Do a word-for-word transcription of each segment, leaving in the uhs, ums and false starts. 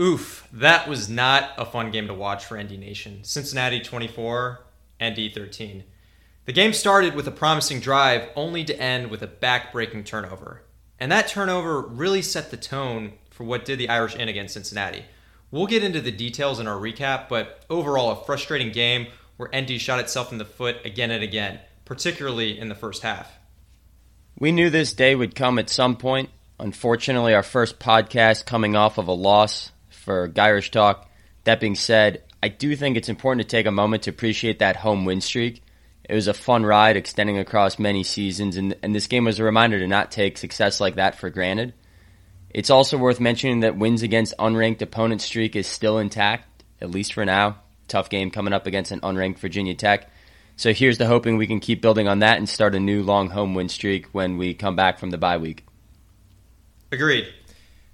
Oof, that was not a fun game to watch for N D Nation. Cincinnati twenty-four, N D thirteen. The game started with a promising drive, only to end with a back-breaking turnover. And that turnover really set the tone for what did the Irish in against Cincinnati. We'll get into the details in our recap, but overall a frustrating game where N D shot itself in the foot again and again, particularly in the first half. We knew this day would come at some point. Unfortunately, our first podcast coming off of a loss for Irish Talk. That being said, I do think it's important to take a moment to appreciate that home win streak. It was a fun ride extending across many seasons, and, and this game was a reminder to not take success like that for granted. It's also worth mentioning that wins against unranked opponent streak is still intact, at least for now. Tough game coming up against an unranked Virginia Tech. So here's to hoping we can keep building on that and start a new long home win streak when we come back from the bye week. Agreed.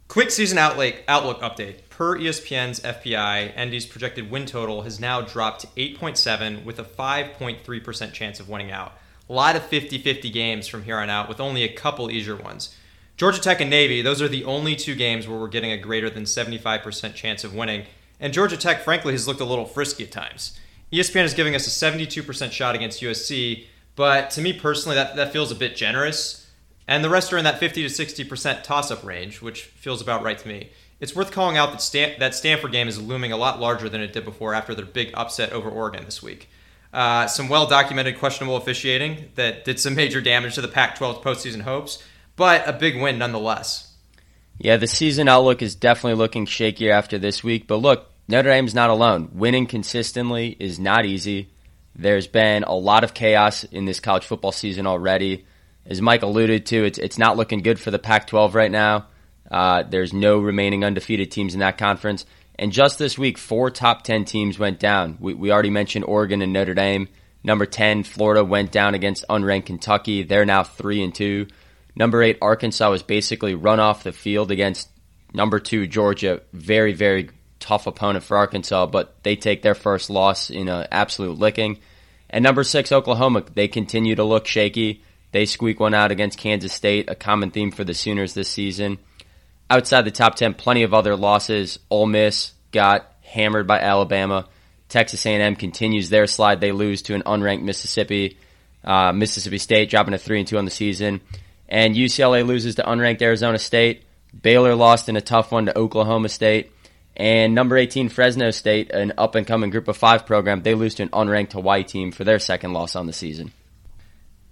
Quick season outlook, outlook update. Per E S P N's F P I, N D's projected win total has now dropped to eight point seven with a five point three percent chance of winning out. A lot of fifty-fifty games from here on out with only a couple easier ones. Georgia Tech and Navy, those are the only two games where we're getting a greater than seventy-five percent chance of winning. And Georgia Tech, frankly, has looked a little frisky at times. E S P N is giving us a seventy-two percent shot against U S C, but to me personally, that, that feels a bit generous. And the rest are in that fifty to sixty percent toss-up range, which feels about right to me. It's worth calling out that Stan- that Stanford game is looming a lot larger than it did before after their big upset over Oregon this week. Uh, some well-documented questionable officiating that did some major damage to the Pac twelve postseason hopes, but a big win nonetheless. Yeah, the season outlook is definitely looking shakier after this week, but look, Notre Dame's not alone. Winning consistently is not easy. There's been a lot of chaos in this college football season already. As Mike alluded to, it's, it's not looking good for the Pac twelve right now. Uh, there's no remaining undefeated teams in that conference. And just this week, four top ten teams went down. We, we already mentioned Oregon and Notre Dame. Number ten, Florida, went down against unranked Kentucky. They're now three and two. Number eight, Arkansas was basically run off the field against number two, Georgia. Very, very tough opponent for Arkansas, but they take their first loss in an absolute licking. And number six, Oklahoma, they continue to look shaky. They squeak one out against Kansas State, a common theme for the Sooners this season. Outside the top ten, plenty of other losses. Ole Miss got hammered by Alabama. Texas A and M continues their slide. They lose to an unranked Mississippi. Uh, Mississippi State dropping a three and two on the season. And U C L A loses to unranked Arizona State. Baylor lost in a tough one to Oklahoma State. And number eighteen, Fresno State, an up-and-coming Group of Five program, they lose to an unranked Hawaii team for their second loss on the season.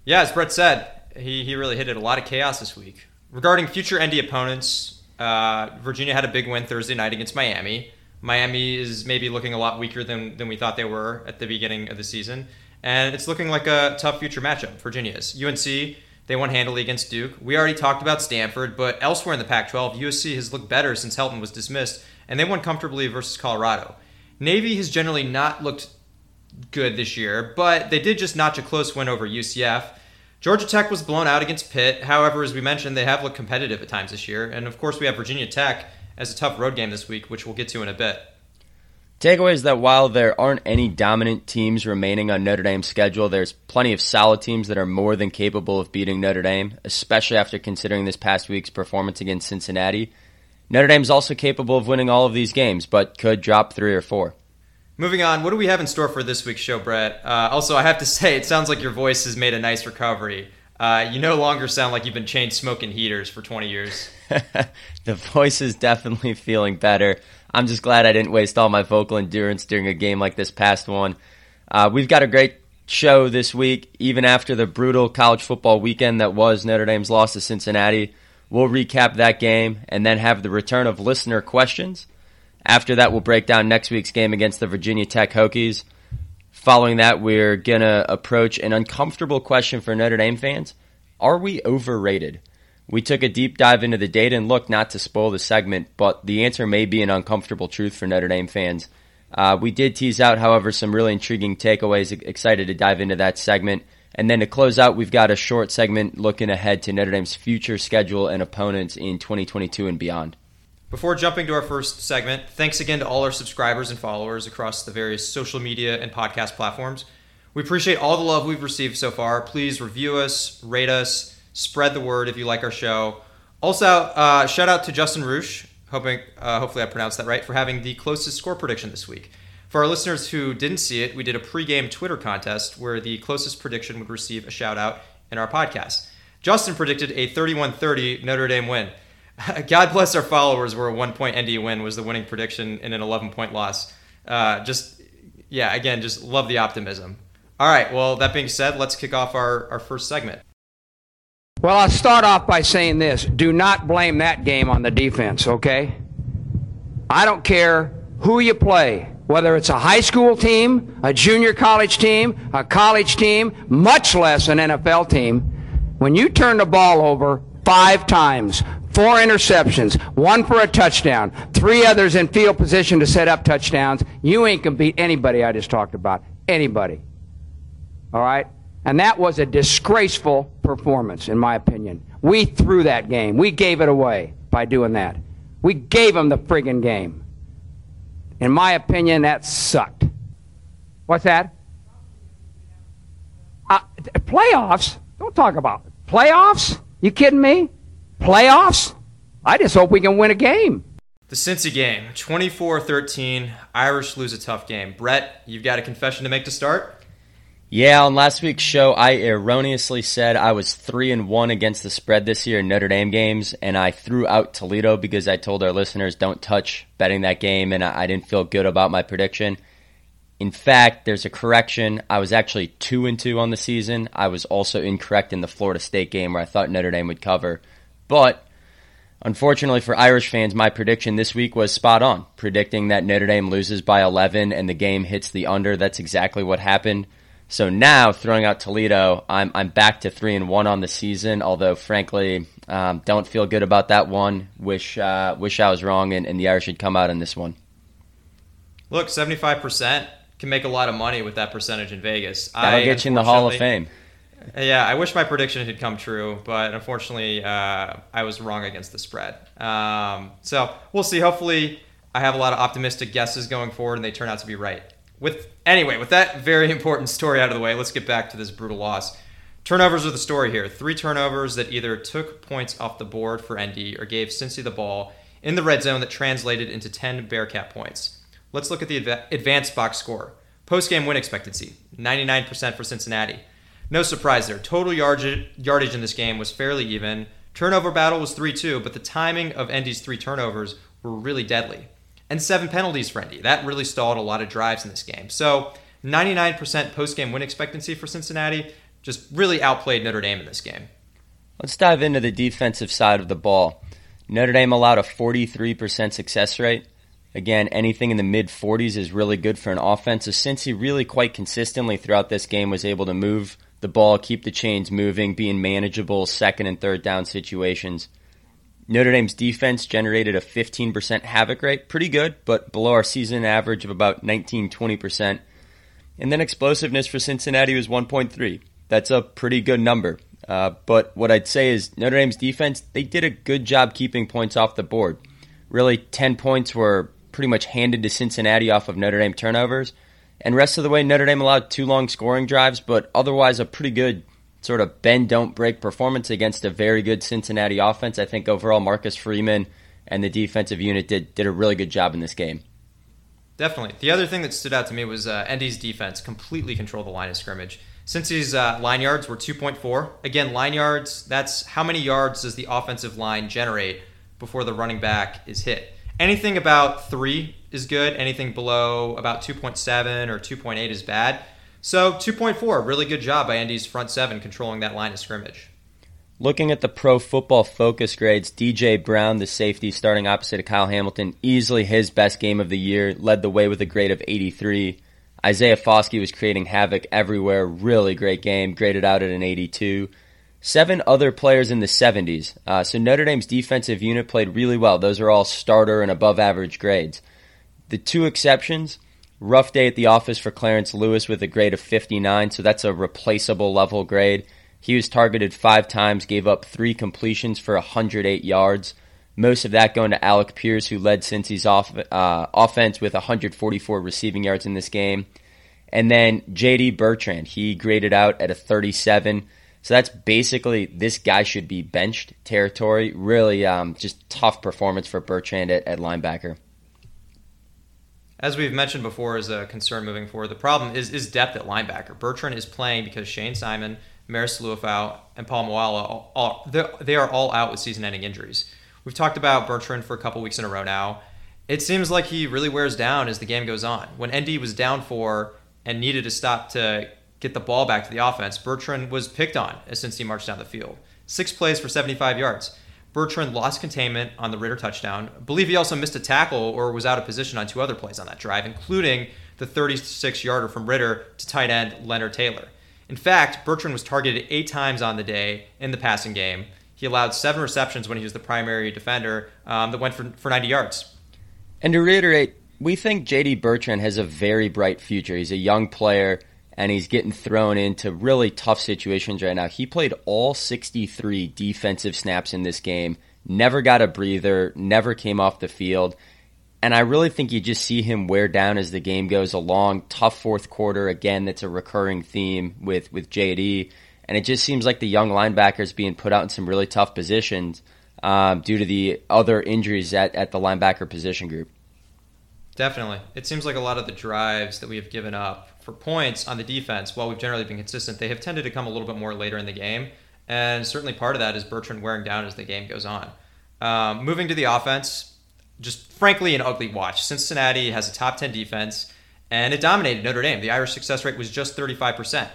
Yeah, as Brett said, he, he really hit it. A lot of chaos this week. Regarding future N D opponents, uh, Virginia had a big win Thursday night against Miami. Miami is maybe looking a lot weaker than, than we thought they were at the beginning of the season. And it's looking like a tough future matchup, Virginia's. U N C, they won handily against Duke. We already talked about Stanford, but elsewhere in the Pac twelve, U S C has looked better since Helton was dismissed, and they won comfortably versus Colorado. Navy has generally not looked good this year, but they did just notch a close win over U C F. Georgia Tech was blown out against Pitt. However, as we mentioned, they have looked competitive at times this year. And, of course, we have Virginia Tech as a tough road game this week, which we'll get to in a bit. Takeaway is that while there aren't any dominant teams remaining on Notre Dame's schedule, there's plenty of solid teams that are more than capable of beating Notre Dame, especially after considering this past week's performance against Cincinnati. Notre Dame's also capable of winning all of these games, but could drop three or four. Moving on, what do we have in store for this week's show, Brett? Uh, also, I have to say, it sounds like your voice has made a nice recovery. Uh, you no longer sound like you've been chain smoking heaters for twenty years. The voice is definitely feeling better. I'm just glad I didn't waste all my vocal endurance during a game like this past one. Uh, we've got a great show this week, even after the brutal college football weekend that was Notre Dame's loss to Cincinnati. We'll recap that game and then have the return of listener questions. After that, we'll break down next week's game against the Virginia Tech Hokies. Following that, we're going to approach an uncomfortable question for Notre Dame fans. Are we overrated? We took a deep dive into the data, and look, not to spoil the segment, but the answer may be an uncomfortable truth for Notre Dame fans. Uh, we did tease out, however, some really intriguing takeaways. Excited to dive into that segment. And then to close out, we've got a short segment looking ahead to Notre Dame's future schedule and opponents in twenty twenty-two and beyond. Before jumping to our first segment, thanks again to all our subscribers and followers across the various social media and podcast platforms. We appreciate all the love we've received so far. Please review us, rate us, spread the word if you like our show. Also, uh, shout out to Justin Rusch, hoping, uh, hopefully I pronounced that right, for having the closest score prediction this week. For our listeners who didn't see it, we did a pregame Twitter contest where the closest prediction would receive a shout-out in our podcast. Justin predicted a thirty-one thirty Notre Dame win. God bless our followers where a one-point N D win was the winning prediction in an eleven-point loss. Uh, just, yeah, again, just love the optimism. All right, well, that being said, let's kick off our, our first segment. Well, I'll start off by saying this. Do not blame that game on the defense, okay? I don't care who you play. Whether it's a high school team, a junior college team, a college team, much less an N F L team, when you turn the ball over five times, four interceptions, one for a touchdown, three others in field position to set up touchdowns, you ain't gonna beat anybody I just talked about. Anybody. All right? And that was a disgraceful performance, in my opinion. We threw that game. We gave it away by doing that. We gave them the friggin' game. In my opinion, that sucked. What's that? Uh, playoffs? Don't talk about it. Playoffs? You kidding me? Playoffs? I just hope we can win a game. The Cincy game, twenty-four thirteen. Irish lose a tough game. Brett, you've got a confession to make to start? Yeah, on last week's show, I erroneously said I was three and one against the spread this year in Notre Dame games, and I threw out Toledo because I told our listeners don't touch betting that game, and I didn't feel good about my prediction. In fact, there's a correction. I was actually two and two on the season. I was also incorrect in the Florida State game where I thought Notre Dame would cover. But unfortunately for Irish fans, my prediction this week was spot on, predicting that Notre Dame loses by eleven and the game hits the under. That's exactly what happened. So now, throwing out Toledo, I'm I'm back to three and one on the season. Although, frankly, um, don't feel good about that one. Wish uh, wish I was wrong, and, and the Irish had come out in this one. Look, seventy-five percent can make a lot of money with that percentage in Vegas. That'll I, get you in the Hall of Fame. Yeah, I wish my prediction had come true, but unfortunately, uh, I was wrong against the spread. Um, so we'll see. Hopefully, I have a lot of optimistic guesses going forward, and they turn out to be right. With anyway, with that very important story out of the way, let's get back to this brutal loss. Turnovers are the story here. Three turnovers that either took points off the board for N D or gave Cincy the ball in the red zone that translated into ten Bearcat points. Let's look at the adv- advanced box score. Post-game win expectancy, ninety-nine percent for Cincinnati. No surprise there. Total yardage, yardage in this game was fairly even. Turnover battle was three two, but the timing of N D's three turnovers were really deadly. And seven penalties for N D. That really stalled a lot of drives in this game. So ninety-nine percent post-game win expectancy for Cincinnati, just really outplayed Notre Dame in this game. Let's dive into the defensive side of the ball. Notre Dame allowed a forty-three percent success rate. Again, anything in the mid forties is really good for an offense. So Cincy really quite consistently throughout this game was able to move the ball, keep the chains moving, be in manageable second and third down situations. Notre Dame's defense generated a fifteen percent havoc rate, pretty good, but below our season average of about nineteen to twenty percent. And then explosiveness for Cincinnati was one point three. That's a pretty good number. Uh, but what I'd say is Notre Dame's defense, they did a good job keeping points off the board. Really, ten points were pretty much handed to Cincinnati off of Notre Dame turnovers. And rest of the way, Notre Dame allowed two long scoring drives, but otherwise a pretty good sort of bend-don't-break performance against a very good Cincinnati offense. I think overall Marcus Freeman and the defensive unit did, did a really good job in this game. Definitely. The other thing that stood out to me was uh, N D's defense completely controlled the line of scrimmage. Cincy's uh, line yards were two point four. Again, line yards, that's how many yards does the offensive line generate before the running back is hit. Anything about three is good. Anything below about two point seven or two point eight is bad. So two point four, really good job by N D's front seven controlling that line of scrimmage. Looking at the Pro Football Focus grades, D J Brown, the safety starting opposite of Kyle Hamilton, easily his best game of the year, led the way with a grade of eighty-three. Isaiah Foskey was creating havoc everywhere, really great game, graded out at an eighty-two. Seven other players in the seventies, uh, so Notre Dame's defensive unit played really well. Those are all starter and above average grades. The two exceptions... Rough day at the office for Clarence Lewis with a grade of fifty-nine, so that's a replaceable level grade. He was targeted five times, gave up three completions for one hundred eight yards. Most of that going to Alec Pierce, who led Cincy's off, uh, offense with one hundred forty-four receiving yards in this game. And then J D Bertrand, he graded out at a thirty-seven. So that's basically this guy should be benched territory. Really um, just tough performance for Bertrand at, at linebacker. As we've mentioned before, is a concern moving forward. The problem is is depth at linebacker. Bertrand is playing because Shane Simon, Maris Luafau, and Paul Moala, all, all, they are all out with season-ending injuries. We've talked about Bertrand for a couple weeks in a row now. It seems like he really wears down as the game goes on. When N D was down four and needed a stop to get the ball back to the offense, Bertrand was picked on since he marched down the field. Six plays for seventy-five yards. Bertrand lost containment on the Ritter touchdown. I believe he also missed a tackle or was out of position on two other plays on that drive, including the thirty-six-yarder from Ritter to tight end Leonard Taylor. In fact, Bertrand was targeted eight times on the day in the passing game. He allowed seven receptions when he was the primary defender um, that went for, for ninety yards. And to reiterate, we think J D. Bertrand has a very bright future. He's a young player, and he's getting thrown into really tough situations right now. He played all sixty-three defensive snaps in this game, never got a breather, never came off the field. And I really think you just see him wear down as the game goes along. Tough fourth quarter, again, that's a recurring theme with, with J D. And it just seems like the young linebacker is being put out in some really tough positions um, due to the other injuries at, at the linebacker position group. Definitely. It seems like a lot of the drives that we have given up for points on the defense, while we've generally been consistent, they have tended to come a little bit more later in the game. And certainly part of that is Bertrand wearing down as the game goes on. Um, moving to the offense, just frankly an ugly watch. Cincinnati has a top ten defense, and it dominated Notre Dame. The Irish success rate was just thirty-five percent.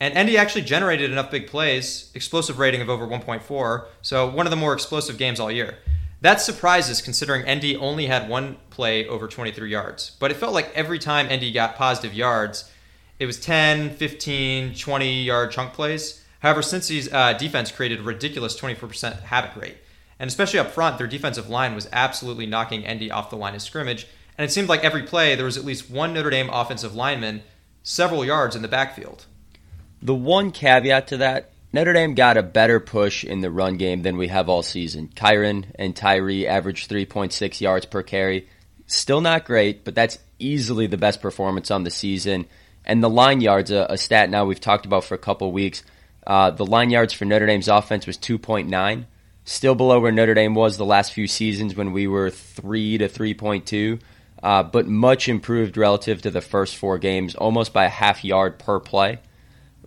And N D actually generated enough big plays, explosive rating of over one point four, so one of the more explosive games all year. That surprises considering N D only had one play over twenty-three yards. But it felt like every time N D got positive yards, it was ten, fifteen, twenty-yard chunk plays. However, Cincy's uh, defense created a ridiculous twenty-four percent havoc rate. And especially up front, their defensive line was absolutely knocking N D off the line of scrimmage. And it seemed like every play, there was at least one Notre Dame offensive lineman several yards in the backfield. The one caveat to that, Notre Dame got a better push in the run game than we have all season. Kyron and Tyree averaged three point six yards per carry. Still not great, but that's easily the best performance on the season. And the line yards, a, a stat now we've talked about for a couple weeks, uh, the line yards for Notre Dame's offense was two point nine. Still below where Notre Dame was the last few seasons when we were three to three point two, uh, but much improved relative to the first four games, almost by a half yard per play.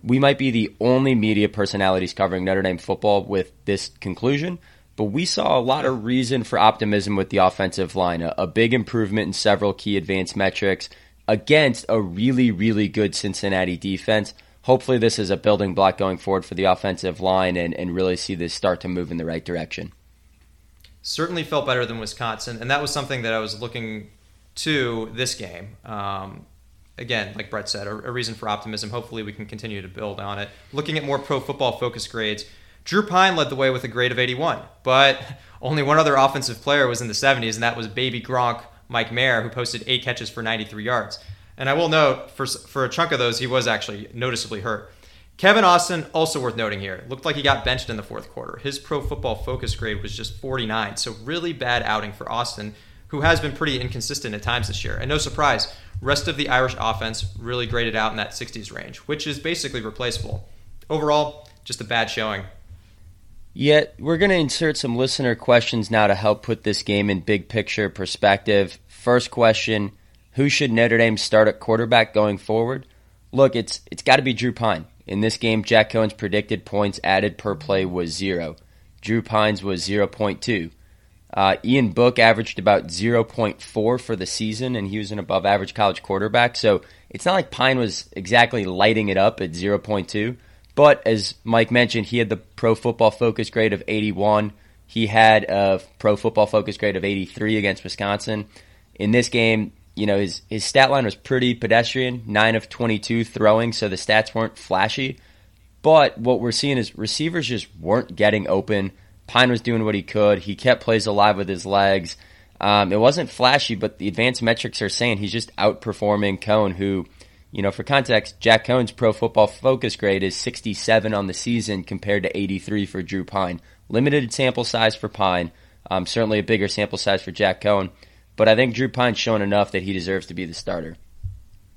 We might be the only media personalities covering Notre Dame football with this conclusion, but we saw a lot of reason for optimism with the offensive line, a, a big improvement in several key advanced metrics against a really, really good Cincinnati defense. Hopefully this is a building block going forward for the offensive line and, and really see this start to move in the right direction. Certainly felt better than Wisconsin, and that was something that I was looking to this game. Um, again, like Brett said, a, a reason for optimism. Hopefully we can continue to build on it. Looking at more pro football focus grades, Drew Pine led the way with a grade of eighty-one, but only one other offensive player was in the seventies, and that was baby Gronk Mike Mayer, who posted eight catches for ninety-three yards. And I will note, for for a chunk of those, he was actually noticeably hurt. Kevin Austin, also worth noting here, looked like he got benched in the fourth quarter. His pro football focus grade was just forty-nine, so really bad outing for Austin, who has been pretty inconsistent at times this year. And no surprise, rest of the Irish offense really graded out in that sixties range, which is basically replaceable. Overall, just a bad showing. Yet, we're going to insert some listener questions now to help put this game in big picture perspective. First question: who should Notre Dame start at quarterback going forward? Look, it's it's got to be Drew Pine. In this game, Jack Cohen's predicted points added per play was zero. Drew Pine's was zero point two. Uh, Ian Book averaged about zero point four for the season, and he was an above-average college quarterback. So it's not like Pine was exactly lighting it up at zero point two. But as Mike mentioned, he had the pro football focus grade of eighty-one. He had a pro football focus grade of eighty-three against Wisconsin. In this game, you know, his, his stat line was pretty pedestrian, nine of twenty-two throwing, so the stats weren't flashy. But what we're seeing is receivers just weren't getting open. Pine was doing what he could. He kept plays alive with his legs. Um, it wasn't flashy, but the advanced metrics are saying he's just outperforming Cohen, who, you know, for context, Jack Cohen's pro football focus grade is sixty-seven on the season compared to eighty-three for Drew Pine. Limited sample size for Pine, um, certainly a bigger sample size for Jack Cohen. But I think Drew Pine's shown enough that he deserves to be the starter.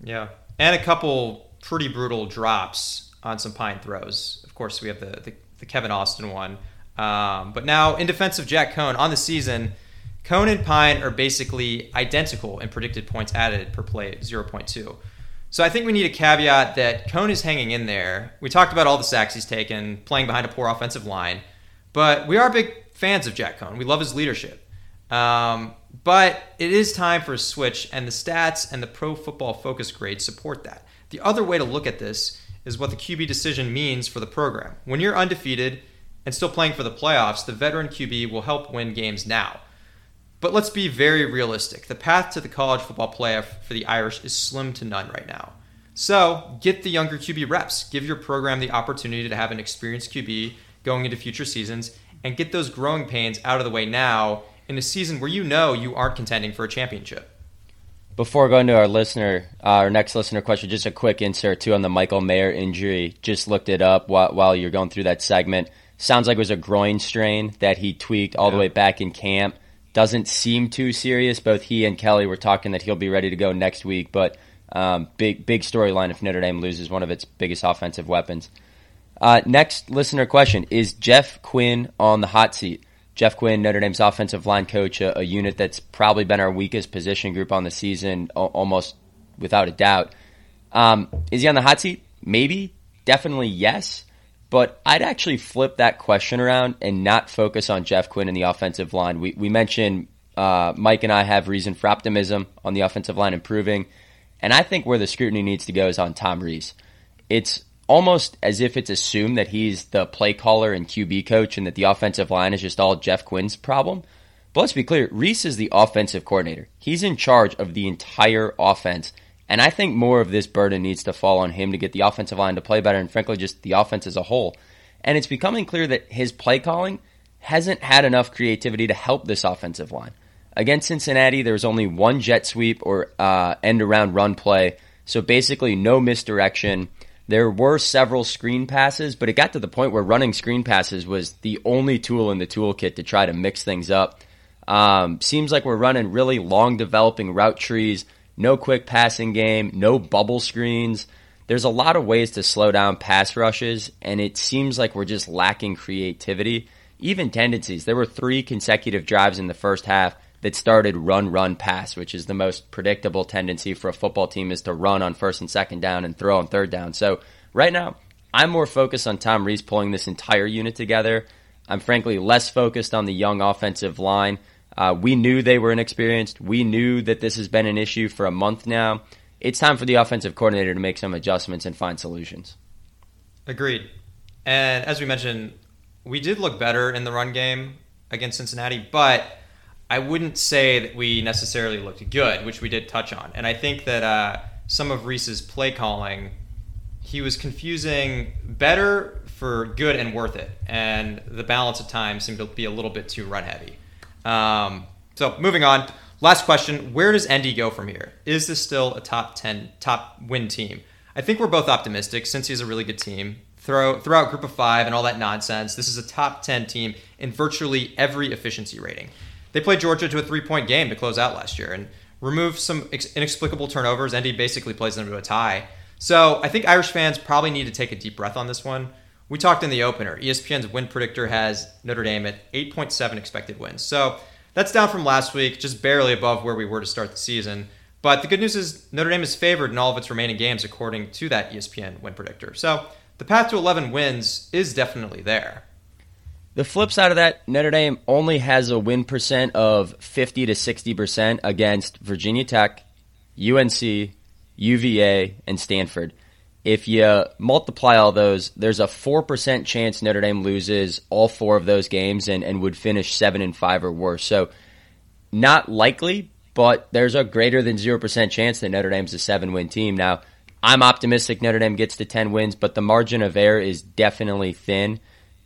Yeah. And a couple pretty brutal drops on some Pine throws. Of course, we have the, the, the Kevin Austin one. Um, but now, in defense of Jack Cohen, on the season, Cohen and Pine are basically identical in predicted points added per play, zero point two. So I think we need a caveat that Cohen is hanging in there. We talked about all the sacks he's taken, playing behind a poor offensive line. But we are big fans of Jack Cohen. We love his leadership. Um, but it is time for a switch, and the stats and the Pro Football Focus grades support that. The other way to look at this is what the Q B decision means for the program. When you're undefeated and still playing for the playoffs, the veteran Q B will help win games now. But let's be very realistic. The path to the college football playoff for the Irish is slim to none right now. So get the younger Q B reps. Give your program the opportunity to have an experienced Q B going into future seasons, and get those growing pains out of the way now in a season where you know you aren't contending for a championship. Before going to our listener, uh, our next listener question, just a quick insert too on the Michael Mayer injury. Just looked it up while, while you're going through that segment. Sounds like it was a groin strain that he tweaked all yeah. the way back in camp. Doesn't seem too serious. Both he and Kelly were talking that he'll be ready to go next week, but um, big big storyline if Notre Dame loses one of its biggest offensive weapons. Uh, next listener question, is Jeff Quinn on the hot seat? Jeff Quinn, Notre Dame's offensive line coach, a, a unit that's probably been our weakest position group on the season, o- almost without a doubt. Um, is he on the hot seat? Maybe. Definitely yes. But I'd actually flip that question around and not focus on Jeff Quinn and the offensive line. We we mentioned uh, Mike and I have reason for optimism on the offensive line improving, and I think where the scrutiny needs to go is on Tom Rees. It's almost as if it's assumed that he's the play caller and Q B coach and that the offensive line is just all Jeff Quinn's problem. But let's be clear, Rees is the offensive coordinator. He's in charge of the entire offense. And I think more of this burden needs to fall on him to get the offensive line to play better and, frankly, just the offense as a whole. And it's becoming clear that his play calling hasn't had enough creativity to help this offensive line. Against Cincinnati, there was only one jet sweep or uh, end-around run play, so basically no misdirection. There were several screen passes, but it got to the point where running screen passes was the only tool in the toolkit to try to mix things up. Um, seems like we're running really long, developing route trees. No quick passing game, no bubble screens. There's a lot of ways to slow down pass rushes, and it seems like we're just lacking creativity, even tendencies. There were three consecutive drives in the first half that started run, run, pass, which is the most predictable tendency for a football team is to run on first and second down and throw on third down. So right now, I'm more focused on Tom Rees pulling this entire unit together. I'm frankly less focused on the young offensive line. Uh, we knew they were inexperienced. We knew that this has been an issue for a month now. It's time for the offensive coordinator to make some adjustments and find solutions. Agreed. And as we mentioned, we did look better in the run game against Cincinnati, but I wouldn't say that we necessarily looked good, which we did touch on. And I think that uh, some of Rees's play calling, he was confusing better for good and worth it. And the balance of time seemed to be a little bit too run heavy. Um, so moving on, last question, where does N D go from here? Is this still a top ten, top win team? I think we're both optimistic since he's a really good team. Throw, throughout group of five and all that nonsense, this is a top ten team in virtually every efficiency rating. They played Georgia to a three-point game to close out last year and remove some ex- inexplicable turnovers. N D basically plays them to a tie. So I think Irish fans probably need to take a deep breath on this one. We talked in the opener. E S P N's win predictor has Notre Dame at eight point seven expected wins. So that's down from last week, just barely above where we were to start the season. But the good news is Notre Dame is favored in all of its remaining games according to that E S P N win predictor. So the path to eleven wins is definitely there. The flip side of that, Notre Dame only has a win percent of fifty to sixty percent against Virginia Tech, U N C, U V A, and Stanford. If you multiply all those, there's a four percent chance Notre Dame loses all four of those games and, and would finish seven and five or worse. So not likely, but there's a greater than zero percent chance that Notre Dame's a seven-win team. Now, I'm optimistic Notre Dame gets to ten wins, but the margin of error is definitely thin.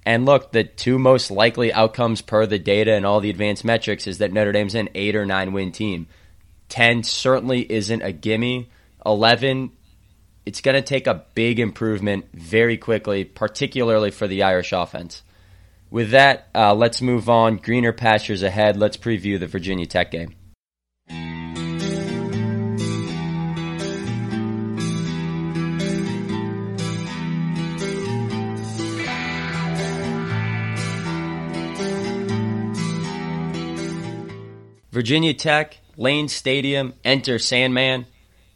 And look, the two most likely outcomes per the data and all the advanced metrics is that Notre Dame's an eight or nine win team. ten certainly isn't a gimme. eleven it's going to take a big improvement very quickly, particularly for the Irish offense. With that, uh, let's move on. Greener pastures ahead. Let's preview the Virginia Tech game. Virginia Tech, Lane Stadium, enter Sandman.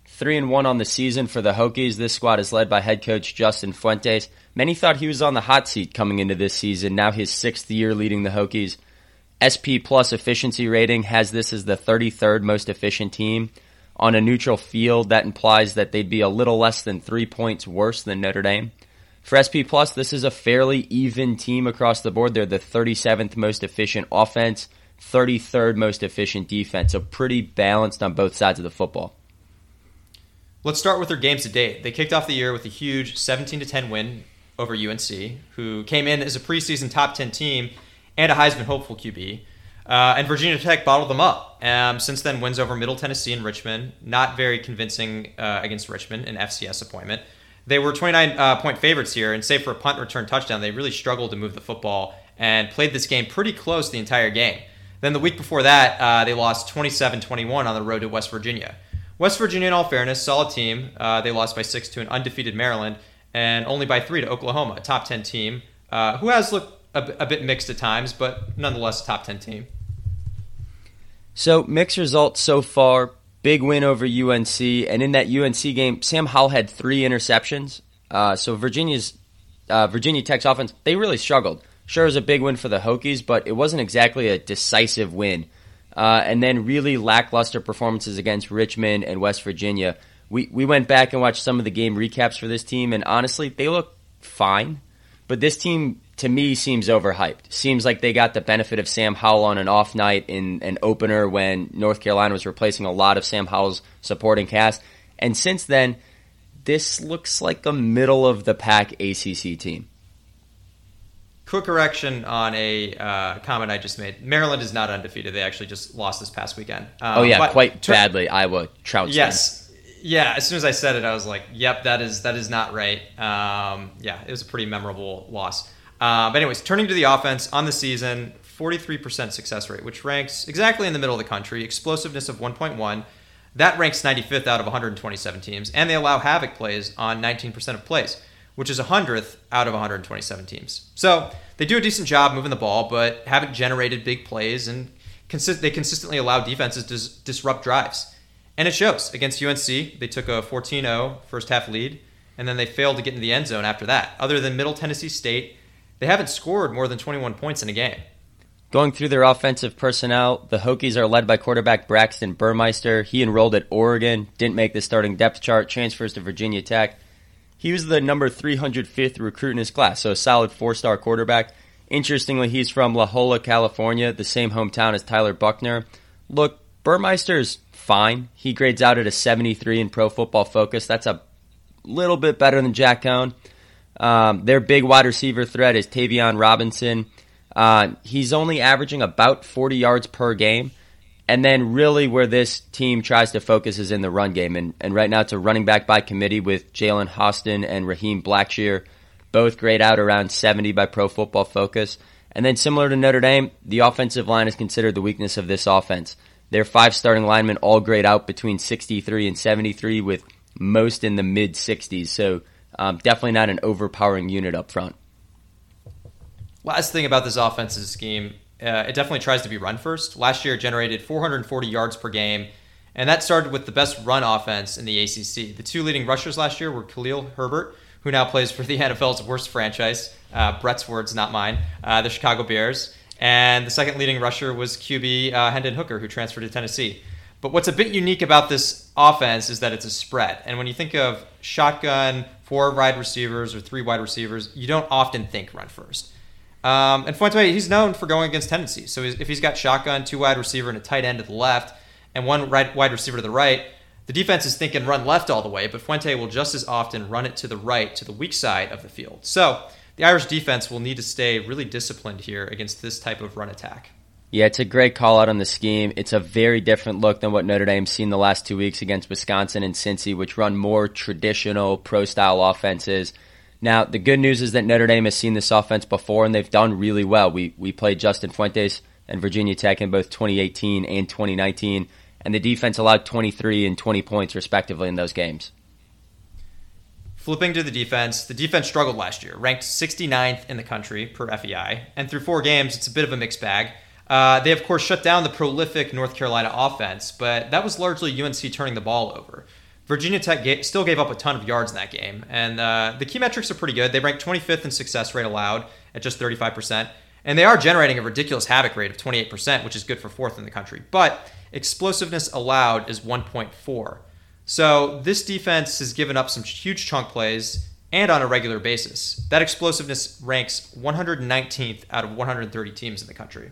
three and one on the season for the Hokies. This squad is led by head coach Justin Fuentes. Many thought he was on the hot seat coming into this season, now his sixth year leading the Hokies. S P Plus efficiency rating has this as the thirty-third most efficient team. On a neutral field, that implies that they'd be a little less than three points worse than Notre Dame. For S P Plus, this is a fairly even team across the board. They're the thirty-seventh most efficient offense, thirty-third most efficient defense, so pretty balanced on both sides of the football. Let's start with their games to date. They kicked off the year with a huge seventeen to ten win over U N C, who came in as a preseason top ten team and a Heisman hopeful Q B. Uh, and Virginia Tech bottled them up. Um, since then, wins over Middle Tennessee and Richmond. Not very convincing uh, against Richmond, an F C S appointment. They were twenty-nine-point uh, favorites here, and save for a punt return touchdown, they really struggled to move the football and played this game pretty close the entire game. Then the week before that, uh, they lost twenty-seven twenty-one on the road to West Virginia. West Virginia, in all fairness, solid team. Uh, they lost by six to an undefeated Maryland and only by three to Oklahoma, a top ten team uh, who has looked a, a bit mixed at times, but nonetheless a top ten team. So mixed results so far. Big win over U N C. And in that U N C game, Sam Howell had three interceptions. Uh, so Virginia's uh, Virginia Tech's offense, they really struggled. Sure, it was a big win for the Hokies, but it wasn't exactly a decisive win. Uh, and then really lackluster performances against Richmond and West Virginia. We we went back and watched some of the game recaps for this team, and honestly, they look fine. But this team, to me, seems overhyped. Seems like they got the benefit of Sam Howell on an off night in an opener when North Carolina was replacing a lot of Sam Howell's supporting cast. And since then, this looks like a middle-of-the-pack A C C team. Quick correction on a uh, comment I just made. Maryland is not undefeated. They actually just lost this past weekend. Um, oh, yeah, quite ter- badly. Iowa trounced. Yes. Them. Yeah, as soon as I said it, I was like, yep, that is that is not right. Um, yeah, it was a pretty memorable loss. Uh, but anyways, turning to the offense on the season, forty-three percent success rate, which ranks exactly in the middle of the country. Explosiveness of one point one. That ranks ninety-fifth out of one hundred twenty-seven teams. And they allow havoc plays on nineteen percent of plays, which is one hundredth out of one hundred twenty-seven teams. So they do a decent job moving the ball, but haven't generated big plays, and consist- they consistently allow defenses to dis- disrupt drives. And it shows. Against U N C, they took a fourteen oh first-half lead, and then they failed to get into the end zone after that. Other than Middle Tennessee State, they haven't scored more than twenty-one points in a game. Going through their offensive personnel, the Hokies are led by quarterback Braxton Burmeister. He enrolled at Oregon, didn't make the starting depth chart, transfers to Virginia Tech. He was the number three hundred fifth recruit in his class, so a solid four-star quarterback. Interestingly, he's from La Jolla, California, the same hometown as Tyler Buckner. Look, Burmeister's fine. He grades out at a seventy-three in Pro Football Focus. That's a little bit better than Jack Cohen. Um, their big wide receiver threat is Tavion Robinson. Uh, he's only averaging about forty yards per game. And then really where this team tries to focus is in the run game. And, and right now it's a running back by committee with Jalen Hostin and Raheem Blackshear. Both grade out around seventy by Pro Football Focus. And then similar to Notre Dame, the offensive line is considered the weakness of this offense. Their five starting linemen all grade out between sixty-three and seventy-three, with most in the mid-sixties. So um, definitely not an overpowering unit up front. Last thing about this offensive scheme. Uh, it definitely tries to be run first. Last year, it generated four hundred forty yards per game, and that started with the best run offense in the A C C. The two leading rushers last year were Khalil Herbert, who now plays for the N F L's worst franchise, uh, Brett's words, not mine, uh, the Chicago Bears, and the second leading rusher was Q B uh, Hendon Hooker, who transferred to Tennessee. But what's a bit unique about this offense is that it's a spread, and when you think of shotgun, four wide receivers or three wide receivers, you don't often think run first. Um, and Fuentes, he's known for going against tendencies. So if he's got shotgun, two wide receiver, and a tight end to the left, and one right, wide receiver to the right, the defense is thinking run left all the way, but Fuentes will just as often run it to the right, to the weak side of the field. So the Irish defense will need to stay really disciplined here against this type of run attack. Yeah, it's a great call out on the scheme. It's a very different look than what Notre Dame's seen the last two weeks against Wisconsin and Cincy, which run more traditional pro-style offenses. Now, the good news is that Notre Dame has seen this offense before, and they've done really well. We we played Justin Fuentes and Virginia Tech in both twenty eighteen and twenty nineteen, and the defense allowed twenty-three and twenty points, respectively, in those games. Flipping to the defense, the defense struggled last year, ranked sixty-ninth in the country per F E I, and through four games, it's a bit of a mixed bag. Uh, they, of course, shut down the prolific North Carolina offense, but that was largely U N C turning the ball over. Virginia Tech ga- still gave up a ton of yards in that game, and uh, the key metrics are pretty good. They ranked twenty-fifth in success rate allowed at just thirty-five percent, and they are generating a ridiculous havoc rate of twenty-eight percent, which is good for fourth in the country. But explosiveness allowed is one point four. So this defense has given up some huge chunk plays, and on a regular basis. That explosiveness ranks one hundred nineteenth out of one hundred thirty teams in the country.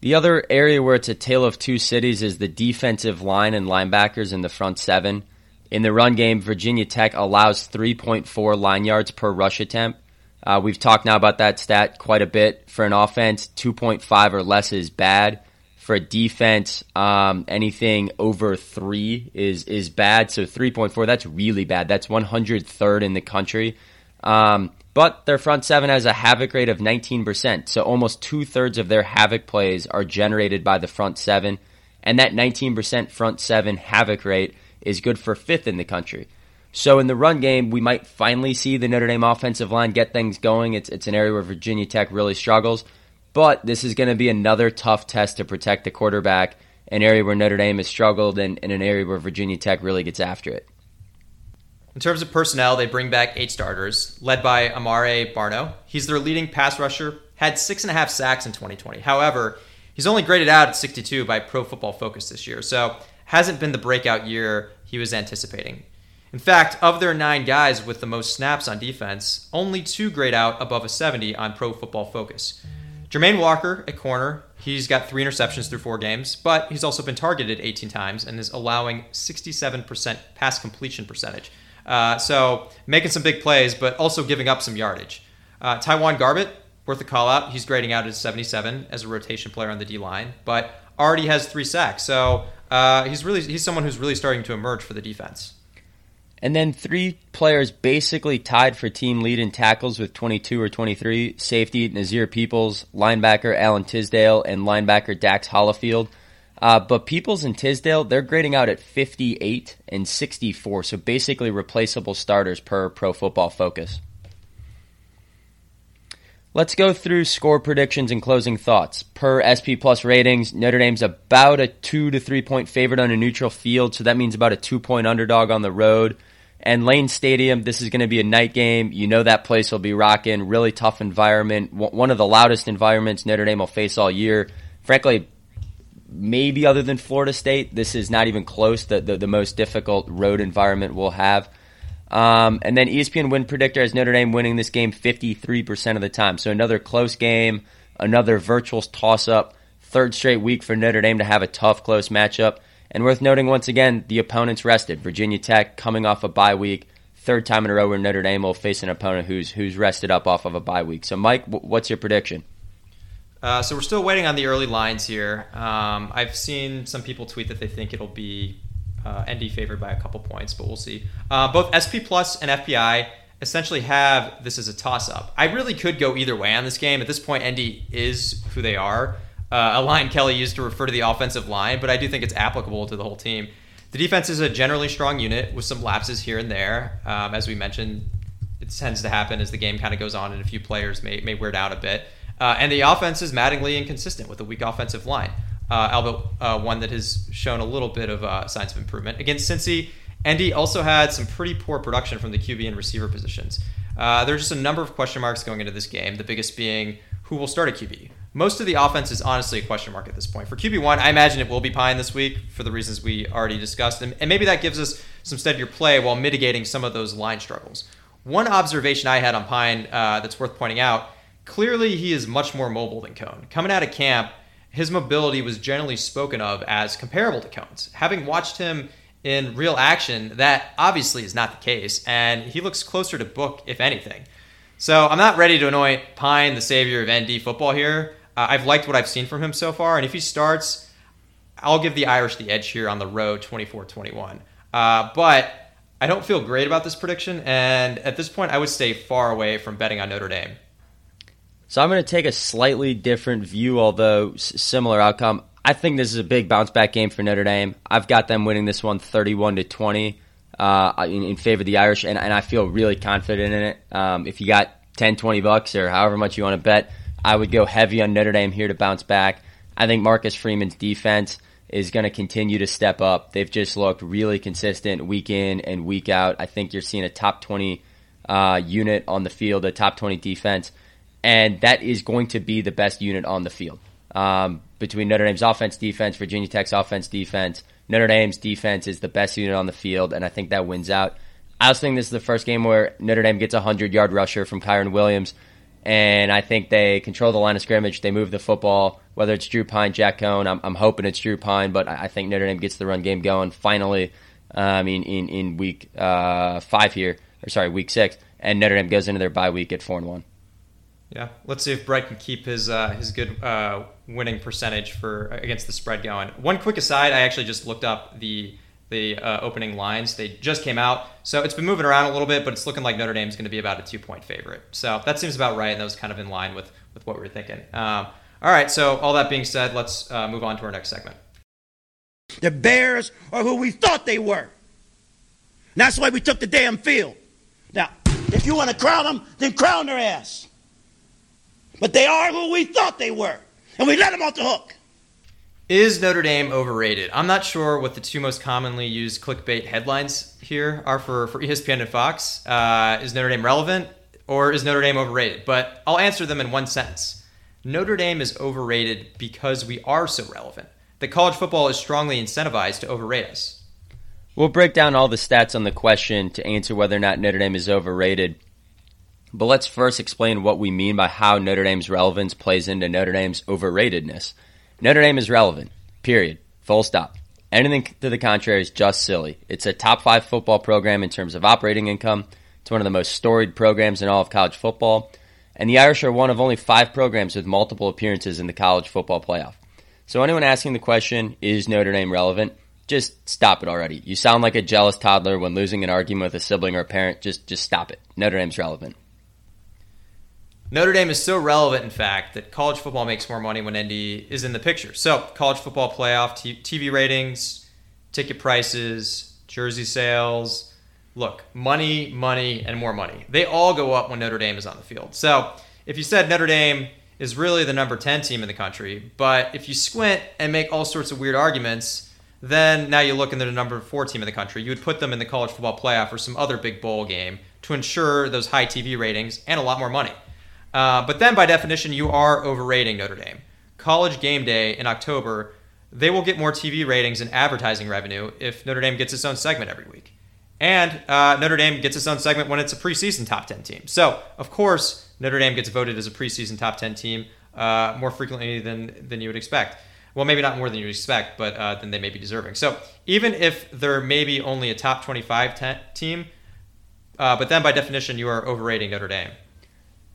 The other area where it's a tale of two cities is the defensive line and linebackers in the front seven. In the run game, Virginia Tech allows three point four line yards per rush attempt. Uh, we've talked now about that stat quite a bit. For an offense, two point five or less is bad. For a defense, um, anything over three is is bad. So three point four, that's really bad. That's one hundred third in the country. Um, but their front seven has a havoc rate of nineteen percent. So almost two-thirds of their havoc plays are generated by the front seven. And that nineteen percent front seven havoc rate is good for fifth in the country. So in the run game, we might finally see the Notre Dame offensive line get things going. It's, it's an area where Virginia Tech really struggles. But this is going to be another tough test to protect the quarterback, an area where Notre Dame has struggled and, and an area where Virginia Tech really gets after it. In terms of personnel, they bring back eight starters, led by Amare Barno. He's their leading pass rusher, had six and a half sacks in twenty twenty. However, he's only graded out at sixty-two by Pro Football Focus this year, so hasn't been the breakout year he was anticipating. In fact, of their nine guys with the most snaps on defense, only two grade out above a seventy on Pro Football Focus. Jermaine Walker at corner, he's got three interceptions through four games, but he's also been targeted eighteen times and is allowing sixty-seven percent pass completion percentage. Uh, so making some big plays, but also giving up some yardage. Uh, Tywan Garbett, worth a call out. He's grading out at seventy-seven as a rotation player on the D-line, but already has three sacks. So uh, he's really he's someone who's really starting to emerge for the defense. And then three players basically tied for team lead in tackles with twenty-two or twenty-three. Safety, Nazir Peoples, linebacker Alan Tisdale, and linebacker Dax Hollifield. Uh, but Peoples and Tisdale, they're grading out at fifty-eight and sixty-four, so basically replaceable starters per Pro Football Focus. Let's go through score predictions and closing thoughts. Per S P Plus ratings, Notre Dame's about a two to three point favorite on a neutral field, so that means about a two-point underdog on the road. And Lane Stadium, this is going to be a night game. You know that place will be rocking. Really tough environment. One of the loudest environments Notre Dame will face all year. Frankly, maybe other than Florida State, this is not even close. The, the, the most difficult road environment we'll have. Um, and then E S P N win predictor has Notre Dame winning this game fifty-three percent of the time. So another close game, another virtual toss-up, third straight week for Notre Dame to have a tough, close matchup. And worth noting once again, the opponents rested. Virginia Tech coming off a bye week, third time in a row where Notre Dame will face an opponent who's who's rested up off of a bye week. So Mike, w- what's your prediction? Uh, so we're still waiting on the early lines here. Um, I've seen some people tweet that they think it'll be uh, N D favored by a couple points, but we'll see. Uh, both S P Plus and F P I essentially have this as a toss-up. I really could go either way on this game. At this point, N D is who they are. Uh, a line Kelly used to refer to the offensive line, but I do think it's applicable to the whole team. The defense is a generally strong unit with some lapses here and there. Um, as we mentioned, it tends to happen as the game kind of goes on and a few players may, may wear down a bit. Uh, and the offense is maddeningly inconsistent with a weak offensive line. Uh, Albert, uh, one that has shown a little bit of uh, signs of improvement. Against Cincy, N D also had some pretty poor production from the Q B and receiver positions. Uh, there are just a number of question marks going into this game, the biggest being who will start at Q B. Most of the offense is honestly a question mark at this point. For Q B one, I imagine it will be Pine this week for the reasons we already discussed. And, and maybe that gives us some steadier play while mitigating some of those line struggles. One observation I had on Pine uh, that's worth pointing out. Clearly, he is much more mobile than Cohn. Coming out of camp, his mobility was generally spoken of as comparable to Cohn's. Having watched him in real action, that obviously is not the case, and he looks closer to Book, if anything. So I'm not ready to anoint Pine the savior of N D football here. Uh, I've liked what I've seen from him so far, and if he starts, I'll give the Irish the edge here on the road, twenty-four twenty-one. Uh, but I don't feel great about this prediction, and at this point, I would stay far away from betting on Notre Dame. So I'm going to take a slightly different view, although similar outcome. I think this is a big bounce-back game for Notre Dame. I've got them winning this one thirty-one to twenty uh, in, in favor of the Irish, and, and I feel really confident in it. Um, if you got ten, twenty bucks or however much you want to bet, I would go heavy on Notre Dame here to bounce back. I think Marcus Freeman's defense is going to continue to step up. They've just looked really consistent week in and week out. I think you're seeing a top twenty uh, unit on the field, a top twenty defense, and that is going to be the best unit on the field. Um, between Notre Dame's offense, defense, Virginia Tech's offense, defense, Notre Dame's defense is the best unit on the field, and I think that wins out. I was thinking this is the first game where Notre Dame gets a hundred-yard rusher from Kyron Williams, and I think they control the line of scrimmage. They move the football, whether it's Drew Pine, Jack Cohen. I'm, I'm hoping it's Drew Pine, but I think Notre Dame gets the run game going finally. I mean, in in week uh, five here, or sorry, week six, and Notre Dame goes into their bye week at four and one. Yeah, let's see if Bright can keep his uh, his good uh, winning percentage for against the spread going. One quick aside, I actually just looked up the the uh, opening lines. They just came out, so it's been moving around a little bit, but it's looking like Notre Dame's going to be about a two-point favorite. So that seems about right, and that was kind of in line with, with what we were thinking. Um, all right, so all that being said, let's uh, move on to our next segment. The Bears are who we thought they were. And that's why we took the damn field. Now, if you want to crown them, then crown their ass. But they are who we thought they were, and we let them off the hook. Is Notre Dame overrated? I'm not sure what the two most commonly used clickbait headlines here are for, for E S P N and Fox. Uh, is Notre Dame relevant, or is Notre Dame overrated? But I'll answer them in one sentence. Notre Dame is overrated because we are so relevant. That college football is strongly incentivized to overrate us. We'll break down all the stats on the question to answer whether or not Notre Dame is overrated. But let's first explain what we mean by how Notre Dame's relevance plays into Notre Dame's overratedness. Notre Dame is relevant, period, full stop. Anything to the contrary is just silly. It's a top five football program in terms of operating income. It's one of the most storied programs in all of college football. And the Irish are one of only five programs with multiple appearances in the college football playoff. So anyone asking the question, is Notre Dame relevant? Just stop it already. You sound like a jealous toddler when losing an argument with a sibling or a parent. Just, just stop it. Notre Dame's relevant. Notre Dame is so relevant, in fact, that college football makes more money when N D is in the picture. So, college football playoff, t- TV ratings, ticket prices, jersey sales. Look, money, money, and more money. They all go up when Notre Dame is on the field. So, if you said Notre Dame is really the number ten team in the country, but if you squint and make all sorts of weird arguments, then now you look and they're the number four team in the country. You would put them in the college football playoff or some other big bowl game to ensure those high T V ratings and a lot more money. Uh, but then, by definition, you are overrating Notre Dame. College game day in October, they will get more T V ratings and advertising revenue if Notre Dame gets its own segment every week. And uh, Notre Dame gets its own segment when it's a preseason top ten team. So, of course, Notre Dame gets voted as a preseason top ten team uh, more frequently than, than you would expect. Well, maybe not more than you would expect, but uh, than they may be deserving. So, even if they're maybe only a top twenty-five ten- team, uh, but then, by definition, you are overrating Notre Dame.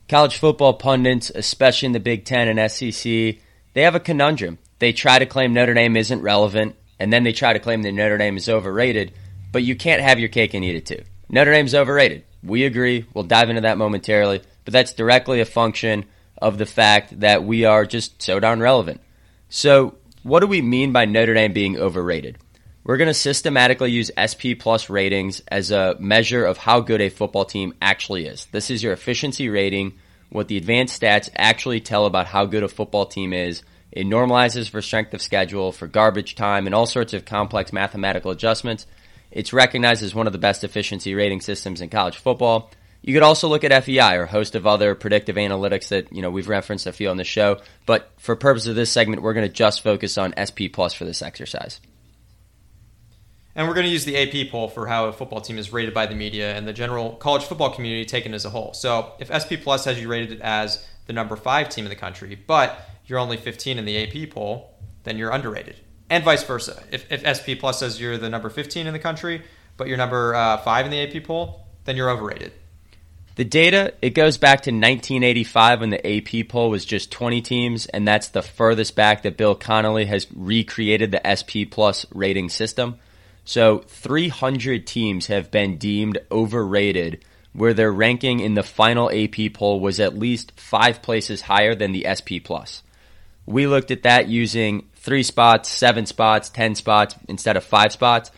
College football pundits, especially in the Big Ten and S E C, they have a conundrum. They try to claim Notre Dame isn't relevant, and then they try to claim that Notre Dame is overrated, but you can't have your cake and eat it too. Notre Dame's overrated. We agree. We'll dive into that momentarily, but that's directly a function of the fact that we are just so darn relevant. So what do we mean by Notre Dame being overrated? We're going to systematically use S P plus ratings as a measure of how good a football team actually is. This is your efficiency rating, what the advanced stats actually tell about how good a football team is. It normalizes for strength of schedule, for garbage time, and all sorts of complex mathematical adjustments. It's recognized as one of the best efficiency rating systems in college football. You could also look at F E I or a host of other predictive analytics that, you know, we've referenced a few on the show. But for purposes of this segment, we're going to just focus on S P plus for this exercise. And we're going to use the A P poll for how a football team is rated by the media and the general college football community taken as a whole. So if S P Plus has you rated as the number five team in the country, but you're only fifteen in the A P poll, then you're underrated. And vice versa. If, if S P Plus says you're the number fifteen in the country, but you're number uh, five in the A P poll, then you're overrated. The data, it goes back to nineteen eighty-five when the A P poll was just twenty teams, and that's the furthest back that Bill Connolly has recreated the S P Plus rating system. So three hundred teams have been deemed overrated where their ranking in the final A P poll was at least five places higher than the S P plus. We looked at that using three spots, seven spots, ten spots instead of five spots.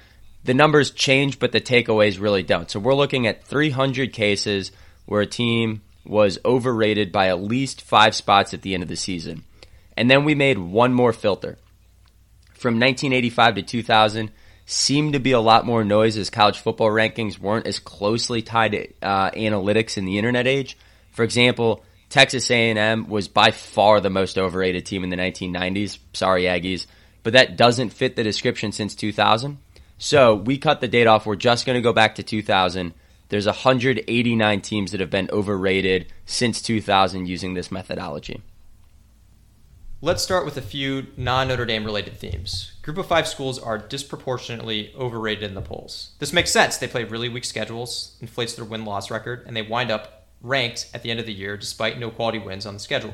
The numbers change, but the takeaways really don't. So we're looking at three hundred cases where a team was overrated by at least five spots at the end of the season. And then we made one more filter. From nineteen eighty-five to two thousand, seemed to be a lot more noise as college football rankings weren't as closely tied to uh, analytics in the internet age. For example, Texas A and M was by far the most overrated team in the nineteen nineties. Sorry, Aggies. But that doesn't fit the description since two thousand. So we cut the date off. We're just going to go back to two thousand. There's one hundred eighty-nine teams that have been overrated since two thousand using this methodology. Let's start with a few non-Notre Dame related themes. Group of five schools are disproportionately overrated in the polls. This makes sense. They play really weak schedules, inflates their win-loss record, and they wind up ranked at the end of the year despite no quality wins on the schedule.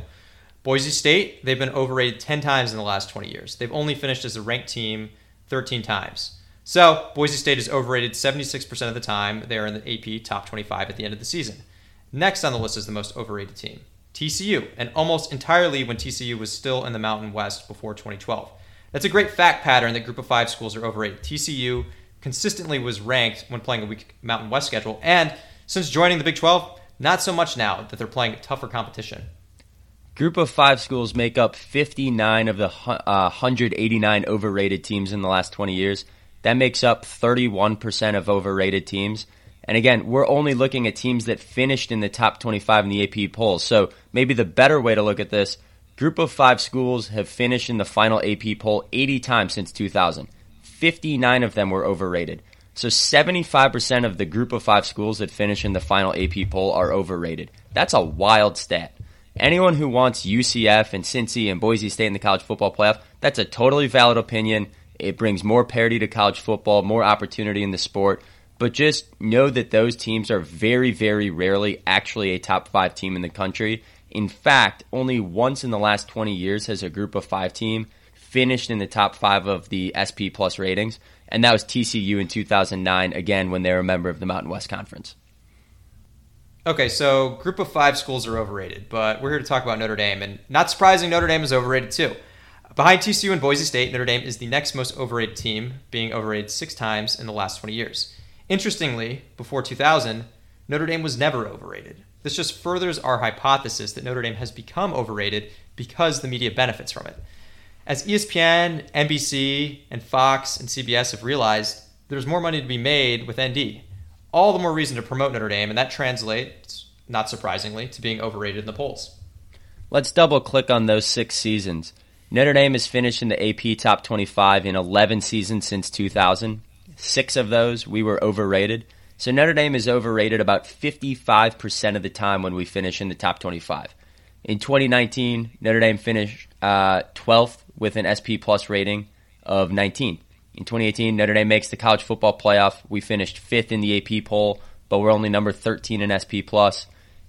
Boise State, they've been overrated ten times in the last twenty years. They've only finished as a ranked team thirteen times. So Boise State is overrated seventy-six percent of the time. They are in the A P top twenty-five at the end of the season. Next on the list is the most overrated team, T C U, and almost entirely when T C U was still in the Mountain West before twenty twelve. That's a great fact pattern that Group of Five schools are overrated. T C U consistently was ranked when playing a weak Mountain West schedule, and since joining the Big twelve, not so much now that they're playing tougher competition. Group of Five schools make up fifty-nine of the one hundred eighty-nine overrated teams in the last twenty years. That makes up thirty-one percent of overrated teams. And again, we're only looking at teams that finished in the top twenty-five in the A P polls. So maybe the better way to look at this, Group of Five schools have finished in the final A P poll eighty times since two thousand. fifty-nine of them were overrated. So seventy-five percent of the Group of Five schools that finish in the final A P poll are overrated. That's a wild stat. Anyone who wants U C F and Cincy and Boise State in the college football playoff, that's a totally valid opinion. It brings more parity to college football, more opportunity in the sport. But just know that those teams are very, very rarely actually a top five team in the country. In fact, only once in the last twenty years has a Group of Five team finished in the top five of the S P Plus ratings, and that was T C U in two thousand nine, again, when they were a member of the Mountain West Conference. Okay, so Group of Five schools are overrated, but we're here to talk about Notre Dame, and not surprising, Notre Dame is overrated too. Behind T C U and Boise State, Notre Dame is the next most overrated team, being overrated six times in the last twenty years. Interestingly, before two thousand, Notre Dame was never overrated. This just furthers our hypothesis that Notre Dame has become overrated because the media benefits from it. As E S P N, N B C, and Fox and C B S have realized, there's more money to be made with N D. All the more reason to promote Notre Dame, and that translates, not surprisingly, to being overrated in the polls. Let's double-click on those six seasons. Notre Dame has finished in the A P top twenty-five in eleven seasons since two thousand. Six of those, we were overrated. So Notre Dame is overrated about fifty-five percent of the time when we finish in the top twenty-five. In twenty nineteen, Notre Dame finished uh, twelfth with an S P Plus rating of nineteen. In twenty eighteen, Notre Dame makes the college football playoff. We finished fifth in the A P poll, but we're only number thirteen in S P Plus.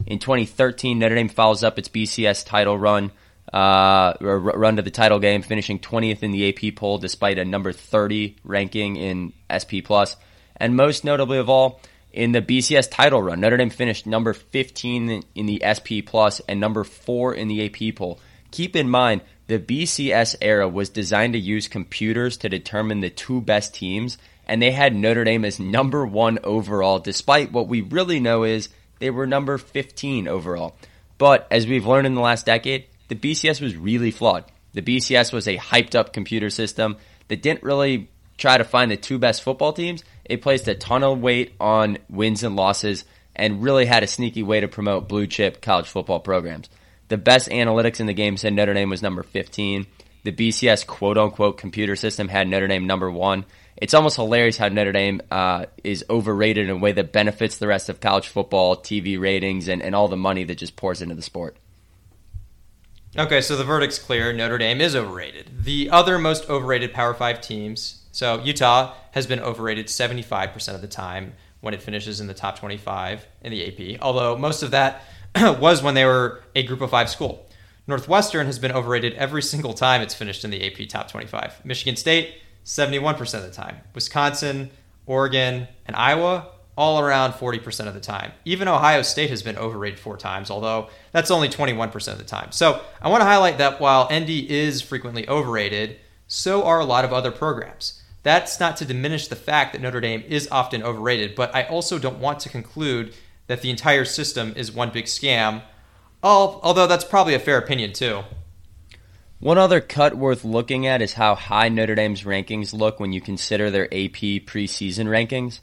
In twenty thirteen, Notre Dame follows up its B C S title run, Uh, run to the title game, finishing twentieth in the A P poll despite a number thirty ranking in S P plus. And most notably of all, in the B C S title run, Notre Dame finished number fifteen in the S P plus and number four in the A P poll. Keep in mind, the B C S era was designed to use computers to determine the two best teams, and they had Notre Dame as number one overall, despite what we really know is they were number fifteen overall. But as we've learned in the last decade, the B C S was really flawed. The B C S was a hyped-up computer system that didn't really try to find the two best football teams. It placed a ton of weight on wins and losses and really had a sneaky way to promote blue-chip college football programs. The best analytics in the game said Notre Dame was number fifteen. The B C S quote-unquote computer system had Notre Dame number one. It's almost hilarious how Notre Dame uh, is overrated in a way that benefits the rest of college football, T V ratings, and, and all the money that just pours into the sport. Okay, so the verdict's clear. Notre Dame is overrated. The other most overrated Power five teams, so Utah has been overrated seventy-five percent of the time when it finishes in the top twenty-five in the A P, although most of that was when they were a Group of Five school. Northwestern has been overrated every single time it's finished in the A P top twenty-five. Michigan State, seventy-one percent of the time. Wisconsin, Oregon, and Iowa, all around forty percent of the time. Even Ohio State has been overrated four times, although that's only twenty-one percent of the time. So I want to highlight that while N D is frequently overrated, so are a lot of other programs. That's not to diminish the fact that Notre Dame is often overrated, but I also don't want to conclude that the entire system is one big scam, although that's probably a fair opinion too. One other cut worth looking at is how high Notre Dame's rankings look when you consider their A P preseason rankings.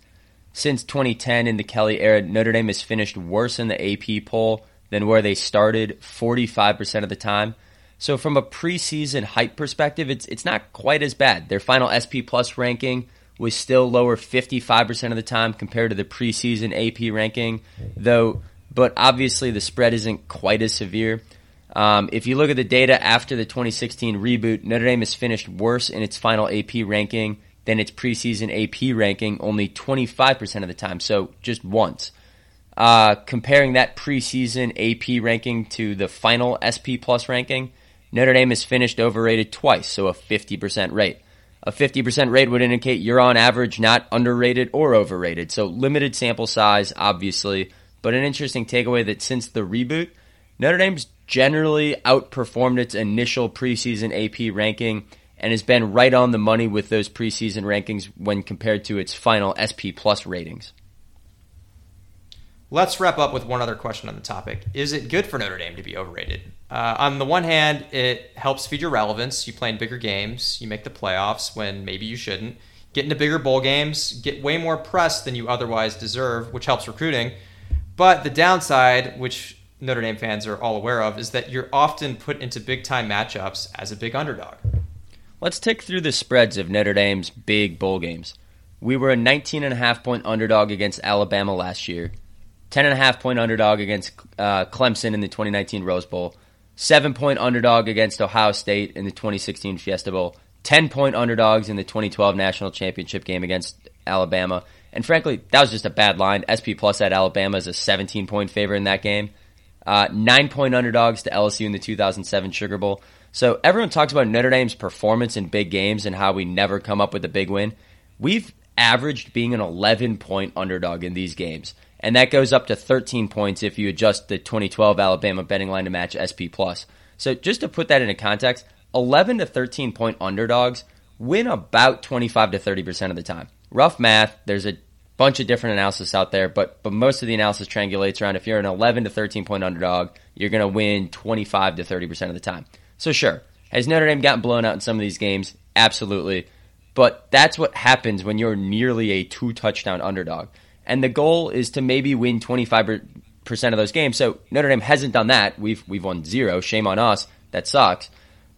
Since twenty ten in the Kelly era, Notre Dame has finished worse in the A P poll than where they started forty-five percent of the time. So from a preseason hype perspective, it's it's not quite as bad. Their final S P Plus ranking was still lower fifty-five percent of the time compared to the preseason A P ranking, though. But obviously the spread isn't quite as severe. Um, if you look at the data after the twenty sixteen reboot, Notre Dame has finished worse in its final A P ranking than its preseason A P ranking only twenty-five percent of the time, so just once. Uh, comparing that preseason A P ranking to the final S P Plus ranking, Notre Dame has finished overrated twice, so a fifty percent rate. A fifty percent rate would indicate you're on average not underrated or overrated, so limited sample size, obviously. But an interesting takeaway that since the reboot, Notre Dame's generally outperformed its initial preseason A P ranking and has been right on the money with those preseason rankings when compared to its final S P Plus ratings. Let's wrap up with one other question on the topic. Is it good for Notre Dame to be overrated? Uh, on the one hand, it helps feed your relevance. You play in bigger games. You make the playoffs when maybe you shouldn't. Get into bigger bowl games. Get way more press than you otherwise deserve, which helps recruiting. But the downside, which Notre Dame fans are all aware of, is that you're often put into big-time matchups as a big underdog. Let's tick through the spreads of Notre Dame's big bowl games. We were a nineteen and a half point underdog against Alabama last year. ten and a half point underdog against uh, Clemson in the twenty nineteen Rose Bowl. seven point underdog against Ohio State in the twenty sixteen Fiesta Bowl. ten point underdogs in the twenty twelve National Championship game against Alabama. And frankly, that was just a bad line. S P Plus at Alabama is a seventeen point favor in that game. Uh, nine point underdogs to L S U in the two thousand seven Sugar Bowl. So everyone talks about Notre Dame's performance in big games and how we never come up with a big win. We've averaged being an eleven point underdog in these games. And that goes up to thirteen points if you adjust the twenty twelve Alabama betting line to match S P Plus. So just to put that into context, eleven to thirteen point underdogs win about twenty-five to thirty percent of the time. Rough math, there's a bunch of different analysis out there, but but most of the analysis triangulates around if you're an eleven to thirteen point underdog, you're going to win twenty-five to thirty percent of the time. So sure, has Notre Dame gotten blown out in some of these games? Absolutely. But that's what happens when you're nearly a two-touchdown underdog. And the goal is to maybe win twenty-five percent of those games. So Notre Dame hasn't done that. We've we've won zero. Shame on us. That sucks.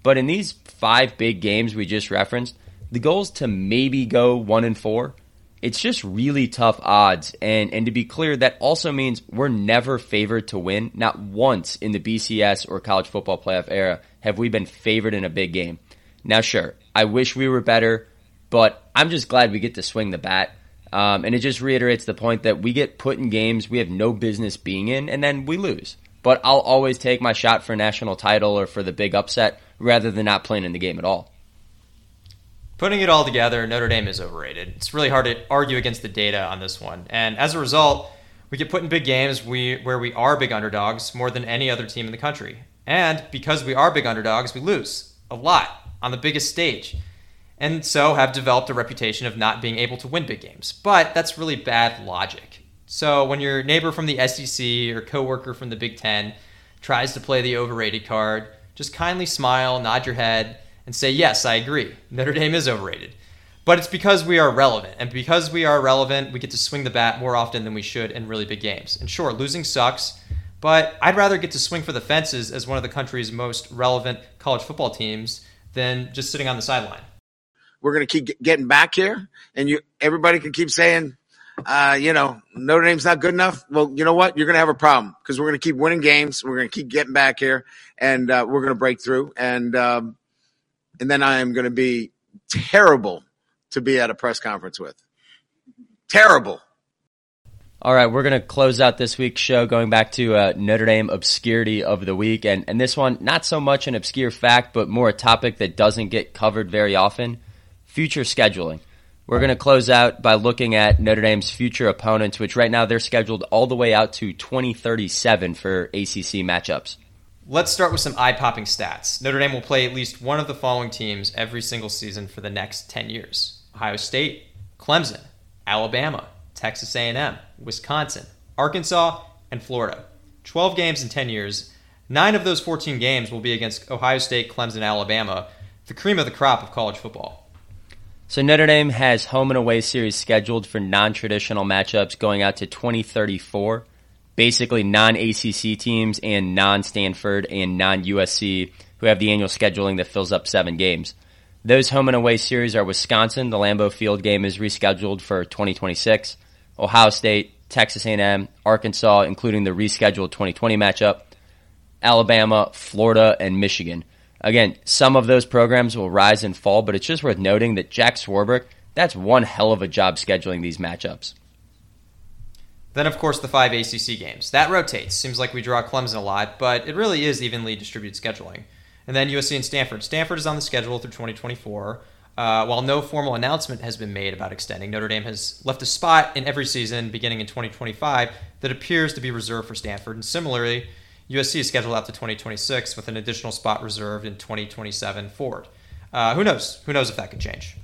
But in these five big games we just referenced, the goal is to maybe go one and four. It's just really tough odds. And and to be clear, that also means we're never favored to win. Not once in the B C S or college football playoff era have we been favored in a big game. Now, sure, I wish we were better, but I'm just glad we get to swing the bat. Um, and it just reiterates the point that we get put in games we have no business being in, and then we lose. But I'll always take my shot for a national title or for the big upset rather than not playing in the game at all. Putting it all together, Notre Dame is overrated. It's really hard to argue against the data on this one. And as a result, we get put in big games we, where we are big underdogs more than any other team in the country. And because we are big underdogs, we lose a lot on the biggest stage. And so have developed a reputation of not being able to win big games. But that's really bad logic. So when your neighbor from the S E C or coworker from the Big Ten tries to play the overrated card, just kindly smile, nod your head, and say, yes, I agree. Notre Dame is overrated. But it's because we are relevant. And because we are relevant, we get to swing the bat more often than we should in really big games. And sure, losing sucks, but I'd rather get to swing for the fences as one of the country's most relevant college football teams than just sitting on the sideline. We're going to keep getting back here, and you everybody can keep saying, uh, you know, Notre Dame's not good enough. Well, you know what? You're going to have a problem because we're going to keep winning games. We're going to keep getting back here, and uh, we're going to break through. And um, and then I am going to be terrible to be at a press conference with. Terrible. All right, we're going to close out this week's show going back to uh, Notre Dame obscurity of the week. And, and this one, not so much an obscure fact, but more a topic that doesn't get covered very often. Future scheduling. We're going to close out by looking at Notre Dame's future opponents, which right now they're scheduled all the way out to twenty thirty-seven for A C C matchups. Let's start with some eye-popping stats. Notre Dame will play at least one of the following teams every single season for the next ten years. Ohio State, Clemson, Alabama, Texas A and M, Wisconsin, Arkansas, and Florida. twelve games in ten years. Nine of those fourteen games will be against Ohio State, Clemson, Alabama, the cream of the crop of college football. So Notre Dame has home and away series scheduled for non-traditional matchups going out to twenty thirty-four. Basically non-A C C teams and non-Stanford and non-U S C who have the annual scheduling that fills up seven games. Those home and away series are Wisconsin. The Lambeau Field game is rescheduled for twenty twenty-six. Ohio State, Texas A and M, Arkansas, including the rescheduled twenty twenty matchup, Alabama, Florida, and Michigan. Again, some of those programs will rise and fall, but it's just worth noting that Jack Swarbrick, that's one hell of a job scheduling these matchups. Then, of course, the five A C C games. That rotates. Seems like we draw Clemson a lot, but it really is evenly distributed scheduling. And then U S C and Stanford. Stanford is on the schedule through twenty twenty-four. Uh, while no formal announcement has been made about extending, Notre Dame has left a spot in every season beginning in twenty twenty-five that appears to be reserved for Stanford. And similarly, U S C is scheduled out to twenty twenty-six with an additional spot reserved in twenty twenty-seven forward. Uh, who knows? Who knows if that could change?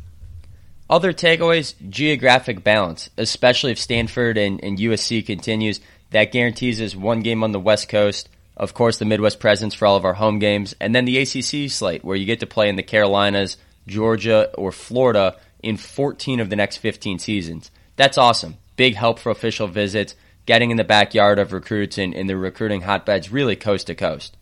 Other takeaways, geographic balance, especially if Stanford and, and U S C continues. That guarantees us one game on the West Coast. Of course, the Midwest presence for all of our home games. And then the A C C slate where you get to play in the Carolinas, Georgia, or Florida in fourteen of the next fifteen seasons. That's awesome. Big help for official visits, getting in the backyard of recruits and, and the recruiting hotbeds really coast to coast.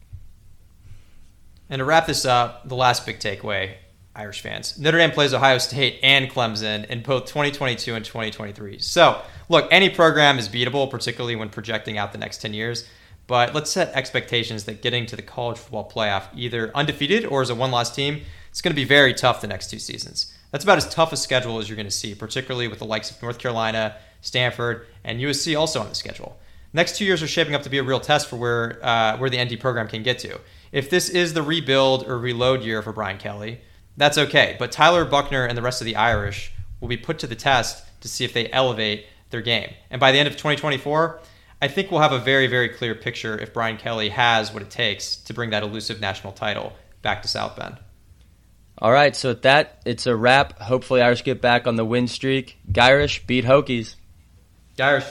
And to wrap this up, the last big takeaway, Irish fans. Notre Dame plays Ohio State and Clemson in both twenty twenty-two and twenty twenty-three. So, look, any program is beatable, particularly when projecting out the next ten years. But let's set expectations that getting to the college football playoff, either undefeated or as a one-loss team, it's going to be very tough the next two seasons. That's about as tough a schedule as you're going to see, particularly with the likes of North Carolina, Stanford, and U S C also on the schedule. Next two years are shaping up to be a real test for where uh, where the N D program can get to. If this is the rebuild or reload year for Brian Kelly, that's okay. But Tyler Buckner and the rest of the Irish will be put to the test to see if they elevate their game. And by the end of twenty twenty-four, I think we'll have a very, very clear picture if Brian Kelly has what it takes to bring that elusive national title back to South Bend. All right, so with that, it's a wrap. Hopefully Irish get back on the win streak. Irish beat Hokies. Irish.